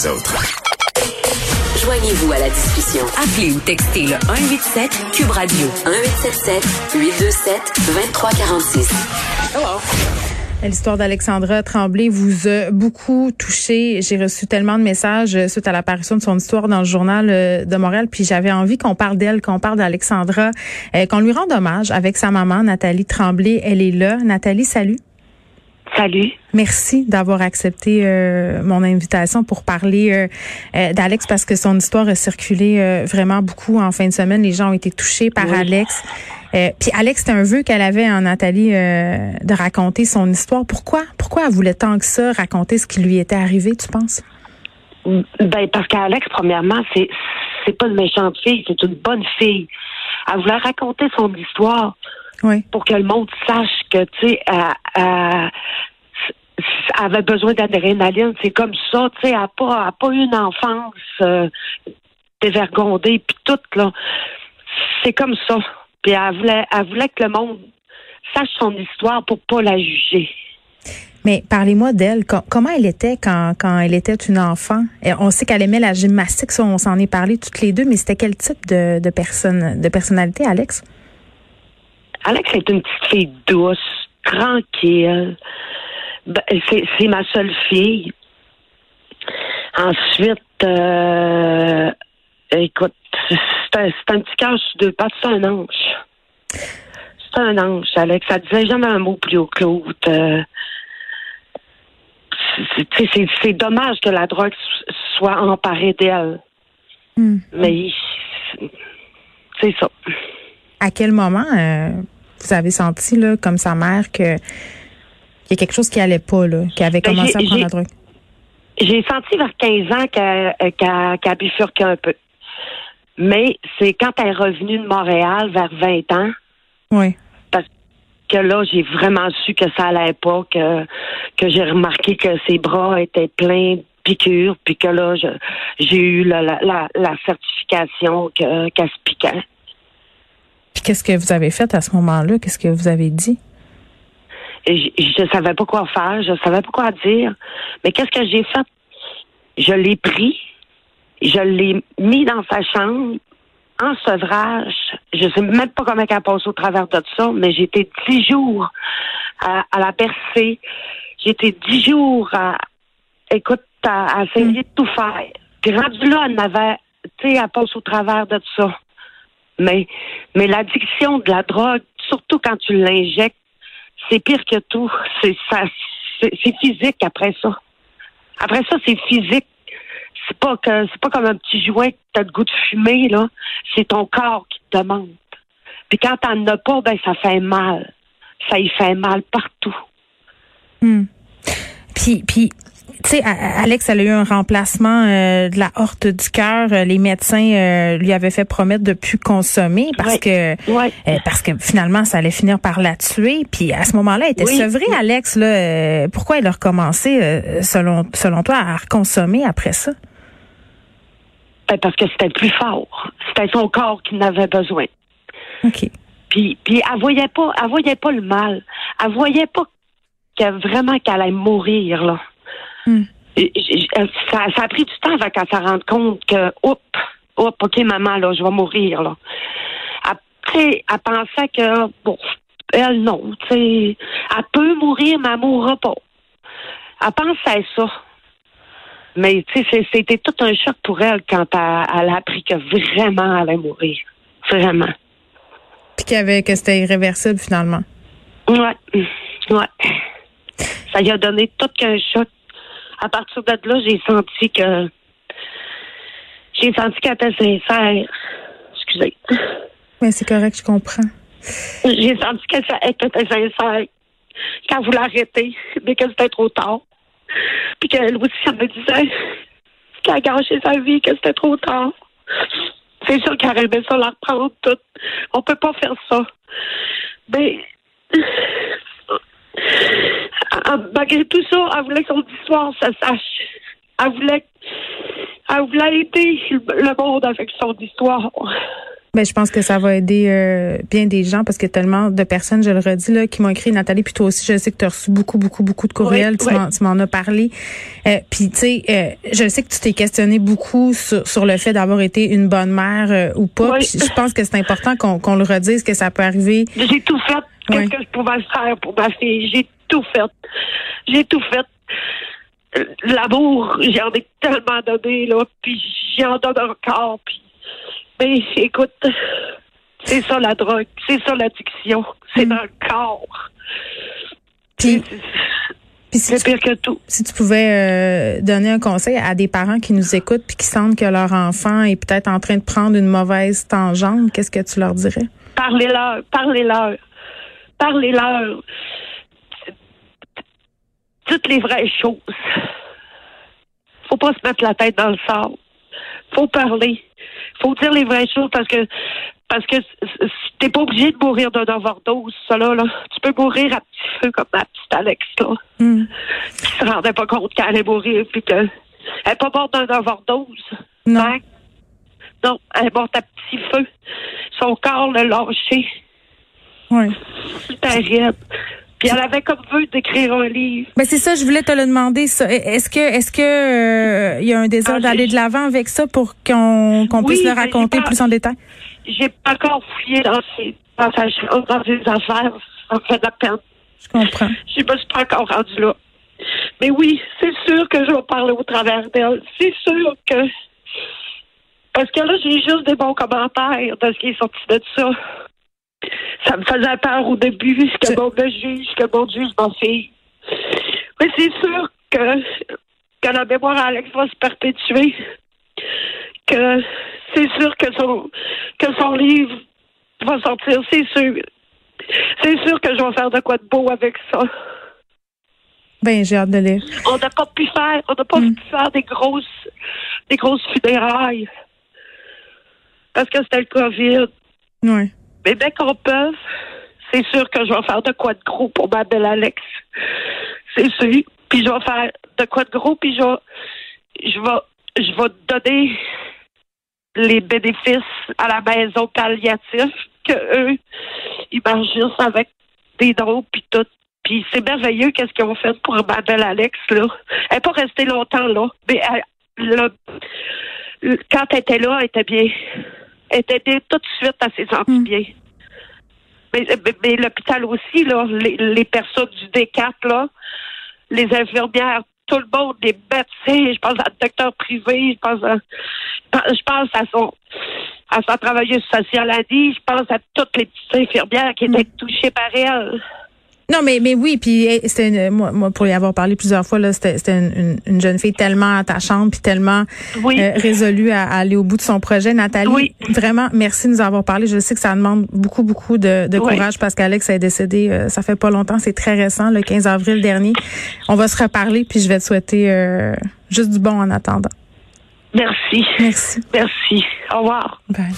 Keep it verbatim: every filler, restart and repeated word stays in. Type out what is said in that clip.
les autres. Joignez-vous à la discussion. Appelez ou textez le un huit sept Cube Radio. un huit sept sept huit deux sept deux trois quatre six. Hello. L'histoire d'Alexandra Tremblay vous a beaucoup touché. J'ai reçu tellement de messages suite à l'apparition de son histoire dans le Journal de Montréal. Puis j'avais envie qu'on parle d'elle, qu'on parle d'Alexandra, eh, qu'on lui rende hommage avec sa maman, Nathalie Tremblay. Elle est là. Nathalie, salut. Salut. Merci d'avoir accepté euh, mon invitation pour parler euh, euh, d'Alex, parce que son histoire a circulé euh, vraiment beaucoup en fin de semaine. Les gens ont été touchés par oui. Alex. Euh, puis Alex, c'était un vœu qu'elle avait en Nathalie euh, de raconter son histoire. Pourquoi? Pourquoi elle voulait tant que ça raconter ce qui lui était arrivé, tu penses? Ben parce qu'Alex, premièrement, c'est c'est pas une méchante fille, c'est une bonne fille. Elle voulait raconter son histoire oui. pour que le monde sache que tu sais, elle, elle, elle avait besoin d'adrénaline. C'est comme ça, tu sais, elle n'a pas, elle a pas eu une enfance euh, dévergondée puis tout là. C'est comme ça. Puis elle voulait, elle voulait que le monde sache son histoire pour pas la juger. Mais parlez-moi d'elle. Comment elle était quand, quand elle était une enfant? On sait qu'elle aimait la gymnastique, ça, on s'en est parlé toutes les deux, mais c'était quel type de, de personne, de personnalité, Alex? Alex est une petite fille douce, tranquille. Ben, c'est, c'est ma seule fille. Ensuite, euh, écoute, c'est un, c'est un petit cœur sur deux pattes, c'est un ange. C'est un ange, Alex. Elle disait jamais un mot plus haut que l'autre. Euh, c'est, c'est, c'est, c'est dommage que la drogue soit emparée d'elle. Mm. Mais c'est, c'est ça. À quel moment euh, vous avez senti, là, comme sa mère, que il y a quelque chose qui n'allait pas, là, qui avait commencé ben, à prendre la drogue? J'ai senti vers quinze ans qu'elle, qu'elle, qu'elle bifurquait un peu. Mais c'est quand elle est revenue de Montréal vers vingt ans. Oui. Parce que là, j'ai vraiment su que ça allait pas, que, que j'ai remarqué que ses bras étaient pleins de piqûres, puis que là, je, j'ai eu la, la, la, la certification que, qu'elle se piquait. Puis qu'est-ce que vous avez fait à ce moment-là? Qu'est-ce que vous avez dit? Et je ne savais pas quoi faire, je ne savais pas quoi dire. Mais qu'est-ce que j'ai fait? Je l'ai pris. Je l'ai mis dans sa chambre, en sevrage. Je sais même pas comment elle passe au travers de ça, mais j'ai été dix jours à, à la bercer. J'ai été dix jours à, écoute, à, à essayer de tout faire. Puis rendu là, elle n'avait, tu sais, elle passe au travers de ça. Mais, mais l'addiction de la drogue, surtout quand tu l'injectes, c'est pire que tout. C'est, ça, c'est, c'est physique après ça. Après ça, c'est physique. C'est pas que c'est pas comme un petit jouet que t'as le goût de fumer, là. C'est ton corps qui te demande. Puis quand t'en as pas, ben ça fait mal. Ça y fait mal partout. Mmh. Puis, puis tu sais, Alex, elle a eu un remplacement euh, de la horte du cœur. Les médecins euh, lui avaient fait promettre de plus consommer parce oui. que oui. Euh, parce que finalement, ça allait finir par la tuer. Puis à ce moment-là, elle était oui. sevrée, Alex. Là, euh, pourquoi elle a recommencé, euh, selon selon toi, à reconsommer après ça? Parce que c'était plus fort. C'était son corps qui en avait besoin. OK. Puis, puis elle voyait pas, elle voyait pas le mal. Elle voyait pas que vraiment qu'elle allait mourir, là. Mm. Ça, ça a pris du temps avant qu'elle s'en rende compte que, oups, oups, OK, maman, là, je vais mourir, là. Après, elle pensait que, bon, elle, non, tu sais, elle peut mourir, mais elle mourra pas. Elle pensait ça. Mais, tu sais, c'était tout un choc pour elle quand elle, elle a appris que vraiment elle allait mourir. Vraiment. Puis qu'il y avait, que c'était irréversible, finalement. Ouais. Ouais. Ça lui a donné tout qu'un choc. À partir de là, j'ai senti que. J'ai senti qu'elle était sincère. Excusez. Mais c'est correct, je comprends. J'ai senti qu'elle était sincère. Qu'elle voulait arrêter, mais que c'était trop tard. Puis qu'elle aussi, elle me disait qu'elle a gâché sa vie, que c'était trop tard. C'est sûr qu'elle aimait ça, la reprendre tout. On peut pas faire ça. Mais. Malgré tout ça, elle voulait que son histoire se sache. Elle voulait, elle voulait aider le monde avec son histoire. Ben, je pense que ça va aider euh, bien des gens parce qu'il y a tellement de personnes, je le redis, là, qui m'ont écrit, Nathalie, puis toi aussi, je sais que tu as reçu beaucoup, beaucoup, beaucoup de courriels, oui, tu, oui. M'en, tu m'en as parlé. Euh, puis, tu sais, euh, je sais que tu t'es questionné beaucoup sur, sur le fait d'avoir été une bonne mère euh, ou pas. Oui. Puis je pense que c'est important qu'on, qu'on le redise, que ça peut arriver. J'ai tout fait. Qu'est-ce oui. que je pouvais faire pour ma fille? J'ai tout fait. J'ai tout fait. L'amour, j'en ai tellement donné, là, puis j'en donne encore, puis... Mais écoute, c'est ça la drogue, c'est ça l'addiction, c'est mmh. dans le corps. Puis, c'est, puis si c'est tu, pire que tout. Si tu pouvais euh, donner un conseil à des parents qui nous écoutent puis qui sentent que leur enfant est peut-être en train de prendre une mauvaise tangente, qu'est-ce que tu leur dirais? Parlez-leur, parlez-leur, parlez-leur. Toutes les vraies choses. Faut pas se mettre la tête dans le sable. Faut parler. Faut dire les vraies choses parce que parce que t'es pas obligé de mourir d'un overdose, ça là, là. Tu peux mourir à petit feu comme ma petite Alex là. Mm. Qui se rendait pas compte qu'elle allait mourir puis que elle est pas morte d'un overdose. Non. Hein? Non, elle est morte à petit feu. Son corps l'a lâché. Oui. Super raide. Puis elle avait comme vœu d'écrire un livre. Ben c'est ça, je voulais te le demander. Ça. Est-ce que, est-ce que il euh, y a un désir ah, d'aller de l'avant avec ça pour qu'on, qu'on oui, puisse le raconter pas, plus en détail? J'ai pas encore fouillé dans ses, dans ses affaires. Ça me fait de la peine. Je comprends. Je me suis pas encore rendue là. Mais oui, c'est sûr que je vais parler au travers d'elle. C'est sûr que parce que là j'ai juste des bons commentaires de ce qui est sorti de ça. Ça me faisait peur au début, que je... bon, le juge, que bon juge ma fille. Mais c'est sûr que, que la mémoire à Alex va se perpétuer. Que c'est sûr que son, que son livre va sortir, c'est sûr. C'est sûr que je vais faire de quoi de beau avec ça. Ben, j'ai hâte de lire. On n'a pas pu faire, on n'a pas mmh. pu faire des grosses, des grosses funérailles. Parce que c'était le COVID. Oui. Mais dès qu'on peut, c'est sûr que je vais faire de quoi de gros pour ma belle Alex. C'est sûr. Puis je vais faire de quoi de gros, puis je vais, je vais, je vais donner les bénéfices à la maison palliative que eux, ils marchent juste avec des dons, puis tout. Puis c'est merveilleux qu'est-ce qu'ils ont fait pour ma belle Alex, là. Elle n'est pas restée longtemps, là. Mais elle, le, le, quand elle était là, elle était bien... était aidée tout de suite à ses antibiens. Mm. Mais, mais, mais l'hôpital aussi, là, les, les personnes du D quatre, là, les infirmières, tout le monde, les médecins, je pense à le docteur privé, je pense à, je pense à son, à sa travailleuse sociale à dit, je pense à toutes les petites infirmières qui étaient mm. touchées par elle. Non, mais mais oui, puis c'était une, moi, moi pour y avoir parlé plusieurs fois là, c'était, c'était une, une, une jeune fille tellement attachante puis tellement oui. euh, résolue à, à aller au bout de son projet. Nathalie, oui. vraiment, merci de nous avoir parlé. Je sais que ça demande beaucoup beaucoup de, de oui. courage parce qu'Alex est décédé, euh, ça fait pas longtemps, c'est très récent, le quinze avril dernier. On va se reparler puis je vais te souhaiter euh, juste du bon en attendant. Merci. Merci. Merci. Au revoir. Bye.